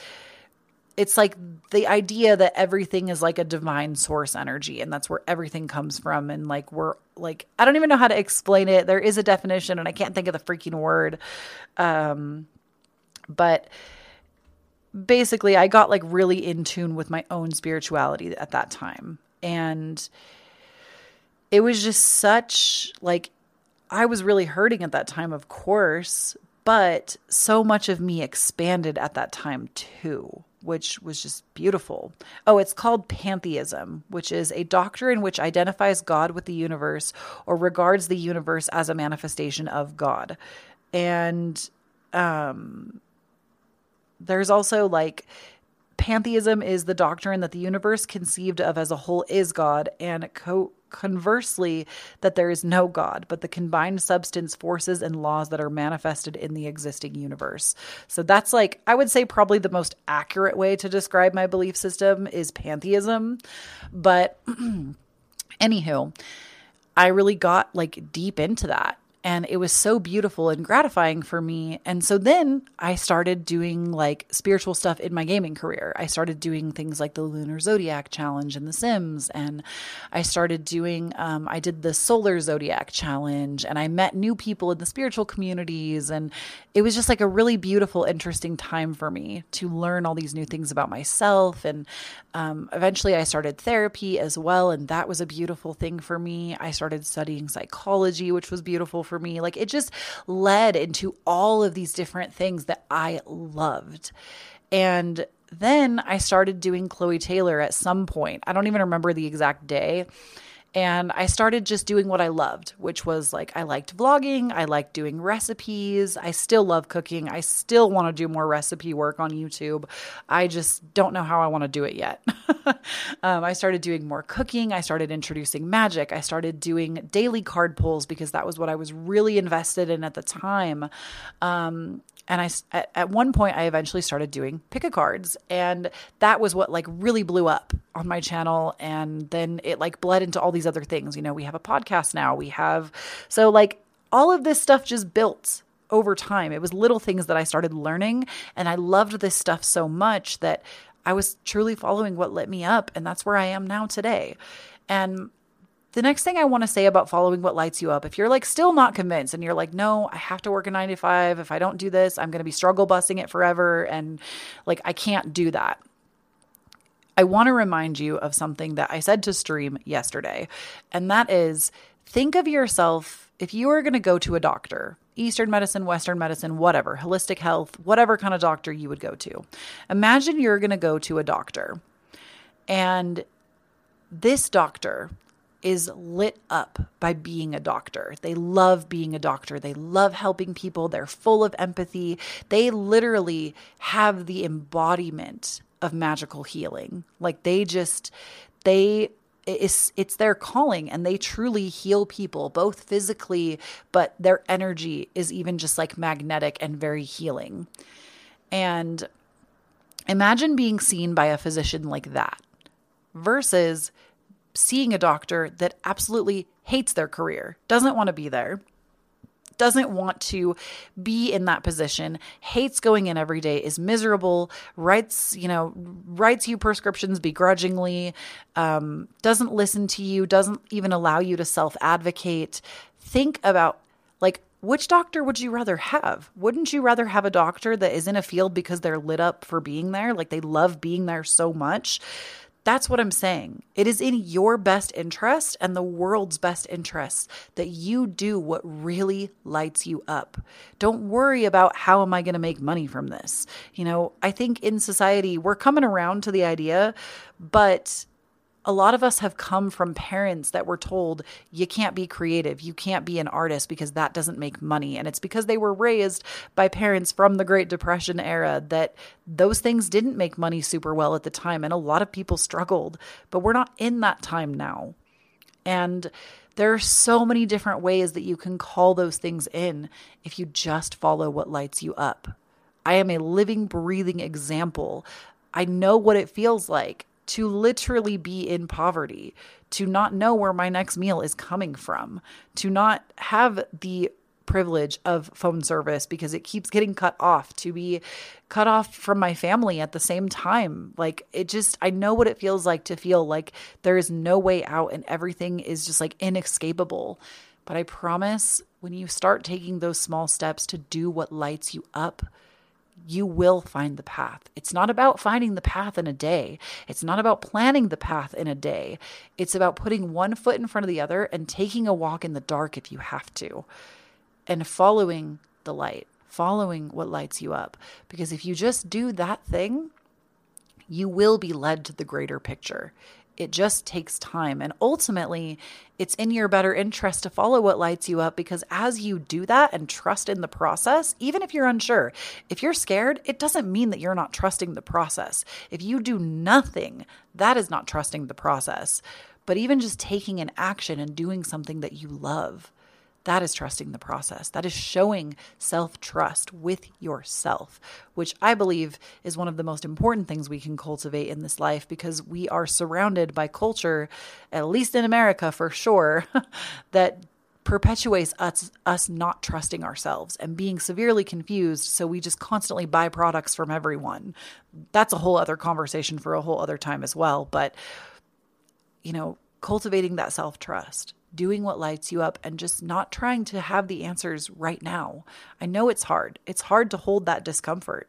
like the idea that everything is like a divine source energy, and that's where everything comes from. And like, we're like, I don't even know how to explain it. There is a definition and I can't think of the freaking word. But basically I got like really in tune with my own spirituality at that time. And it was just such like, I was really hurting at that time, of course, but so much of me expanded at that time too, which was just beautiful. Oh, it's called pantheism, which is a doctrine which identifies God with the universe or regards the universe as a manifestation of God. And there's also like pantheism is the doctrine that the universe conceived of as a whole is God, and conversely, that there is no God, but the combined substance, forces, and laws that are manifested in the existing universe. So that's like, I would say probably the most accurate way to describe my belief system is pantheism. But anywho, I really got like deep into that. And it was so beautiful and gratifying for me. And so then I started doing like spiritual stuff in my gaming career. I started doing things like the Lunar Zodiac Challenge in The Sims. And I started doing, I did the Solar Zodiac Challenge, and I met new people in the spiritual communities. And it was just like a really beautiful, interesting time for me to learn all these new things about myself. And eventually I started therapy as well. And that was a beautiful thing for me. I started studying psychology, which was beautiful for me. Like it just led into all of these different things that I loved. And then I started doing Chloe Taylor at some point. I don't even remember the exact day. And I started just doing what I loved, which was like, I liked vlogging. I liked doing recipes. I still love cooking. I still want to do more recipe work on YouTube. I just don't know how I want to do it yet. I started doing more cooking. I started introducing magic. I started doing daily card pulls because that was what I was really invested in at the time. And I, at one point I eventually started doing pick-a-cards, and that was what like really blew up on my channel. And then it like bled into all these other things. You know, we have a podcast now, so like all of this stuff just built over time. It was little things that I started learning, and I loved this stuff so much that I was truly following what lit me up, and that's where I am now today. And the next thing I want to say about following what lights you up, if you're like still not convinced and you're like, no, I have to work a 9 to 5. If I don't do this, I'm going to be struggle busting it forever. And like, I can't do that. I want to remind you of something that I said to stream yesterday. And that is, think of yourself, if you are going to go to a doctor, Eastern medicine, Western medicine, whatever, holistic health, whatever kind of doctor you would go to. Imagine you're going to go to a doctor and this doctor is lit up by being a doctor. They love being a doctor. They love helping people. They're full of empathy. They literally have the embodiment of magical healing. Like it's their calling, and they truly heal people, both physically, but their energy is even just like magnetic and very healing. And imagine being seen by a physician like that versus seeing a doctor that absolutely hates their career, doesn't want to be there, doesn't want to be in that position, hates going in every day, is miserable, writes you prescriptions begrudgingly, doesn't listen to you, doesn't even allow you to self-advocate. Think about like, which doctor would you rather have? Wouldn't you rather have a doctor that is in a field because they're lit up for being there? Like they love being there so much. That's what I'm saying. It is in your best interest and the world's best interest that you do what really lights you up. Don't worry about how am I going to make money from this? You know, I think in society, we're coming around to the idea, but a lot of us have come from parents that were told you can't be creative, you can't be an artist because that doesn't make money. And it's because they were raised by parents from the Great Depression era that those things didn't make money super well at the time. And a lot of people struggled, but we're not in that time now. And there are so many different ways that you can call those things in if you just follow what lights you up. I am a living, breathing example. I know what it feels like to literally be in poverty, to not know where my next meal is coming from, to not have the privilege of phone service because it keeps getting cut off, to be cut off from my family at the same time. Like it just, I know what it feels like to feel like there is no way out and everything is just like inescapable. But I promise when you start taking those small steps to do what lights you up, you will find the path. It's not about finding the path in a day. It's not about planning the path in a day. It's about putting one foot in front of the other and taking a walk in the dark if you have to, and following the light, following what lights you up. Because if you just do that thing, you will be led to the greater picture. It just takes time. And ultimately, it's in your better interest to follow what lights you up, because as you do that and trust in the process, even if you're unsure, if you're scared, it doesn't mean that you're not trusting the process. If you do nothing, that is not trusting the process. But even just taking an action and doing something that you love, that is trusting the process. That is showing self-trust with yourself, which I believe is one of the most important things we can cultivate in this life, because we are surrounded by culture, at least in America for sure, that perpetuates us not trusting ourselves and being severely confused. So we just constantly buy products from everyone. That's a whole other conversation for a whole other time as well. But, you know, cultivating that self-trust, doing what lights you up, and just not trying to have the answers right now. I know it's hard. It's hard to hold that discomfort.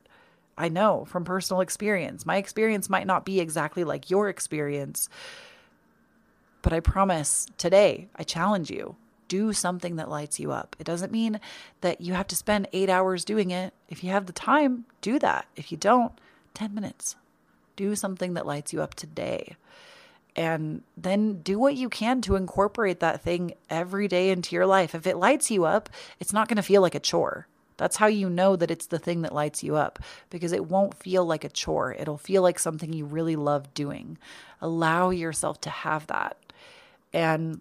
I know from personal experience. My experience might not be exactly like your experience, but I promise today, I challenge you, do something that lights you up. It doesn't mean that you have to spend 8 hours doing it. If you have the time, do that. If you don't, 10 minutes. Do something that lights you up today. And then do what you can to incorporate that thing every day into your life. If it lights you up, it's not going to feel like a chore. That's how you know that it's the thing that lights you up, because it won't feel like a chore. It'll feel like something you really love doing. Allow yourself to have that. And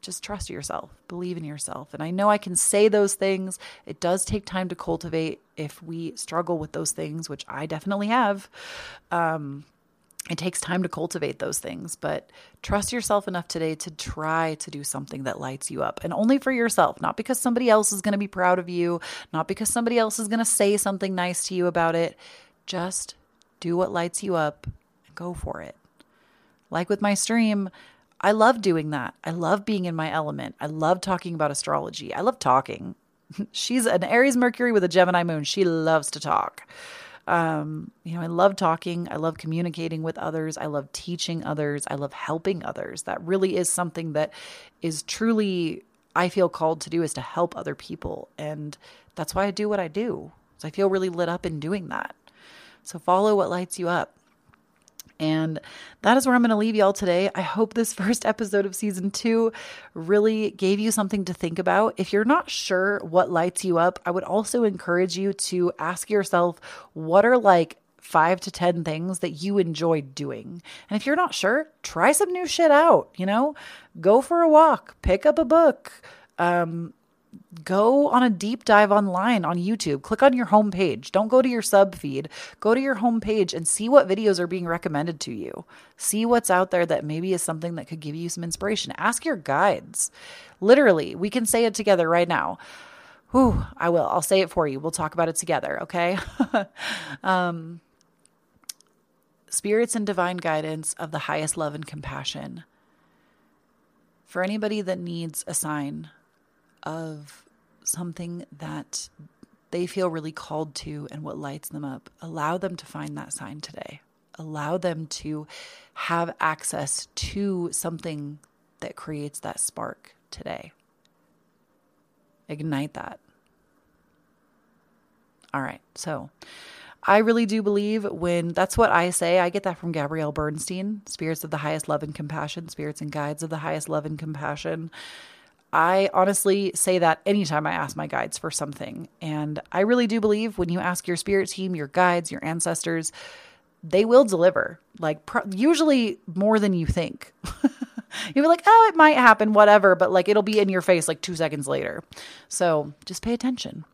just trust yourself, believe in yourself. And I know I can say those things. It does take time to cultivate if we struggle with those things, which I definitely have. It takes time to cultivate those things, but trust yourself enough today to try to do something that lights you up, and only for yourself, not because somebody else is going to be proud of you, not because somebody else is going to say something nice to you about it. Just do what lights you up and go for it. Like with my stream, I love doing that. I love being in my element. I love talking about astrology. I love talking. She's an Aries Mercury with a Gemini moon. She loves to talk. I love talking. I love communicating with others. I love teaching others. I love helping others. That really is something that is truly, I feel called to do, is to help other people. And that's why I do what I do. So I feel really lit up in doing that. So follow what lights you up. And that is where I'm going to leave y'all today. I hope this first episode of season 2 really gave you something to think about. If you're not sure what lights you up, I would also encourage you to ask yourself, what are 5 to 10 things that you enjoy doing? And if you're not sure, try some new shit out, go for a walk, pick up a book, go on a deep dive online on YouTube. Click on your homepage. Don't go to your sub feed. Go to your homepage and see what videos are being recommended to you. See what's out there that maybe is something that could give you some inspiration. Ask your guides. Literally, we can say it together right now. Whew, I will. I'll say it for you. We'll talk about it together, okay? Spirits and divine guidance of the highest love and compassion. For anybody that needs a sign of something that they feel really called to and what lights them up, allow them to find that sign today. Allow them to have access to something that creates that spark today. Ignite that. All right. So I really do believe that's what I say. I get that from Gabrielle Bernstein, spirits of the highest love and compassion, spirits and guides of the highest love and compassion. I honestly say that anytime I ask my guides for something. And I really do believe when you ask your spirit team, your guides, your ancestors, they will deliver, usually more than you think. You'll be like, oh, it might happen, whatever. But it'll be in your face 2 seconds later. So just pay attention.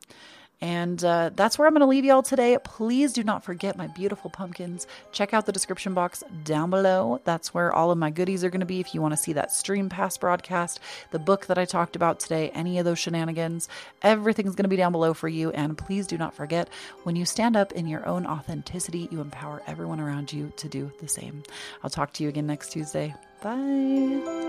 And that's where I'm going to leave y'all today. Please do not forget my beautiful pumpkins. Check out the description box down below. That's where all of my goodies are going to be. If you want to see that stream pass broadcast, the book that I talked about today, any of those shenanigans, everything's going to be down below for you. And please do not forget, when you stand up in your own authenticity, you empower everyone around you to do the same. I'll talk to you again next Tuesday. Bye.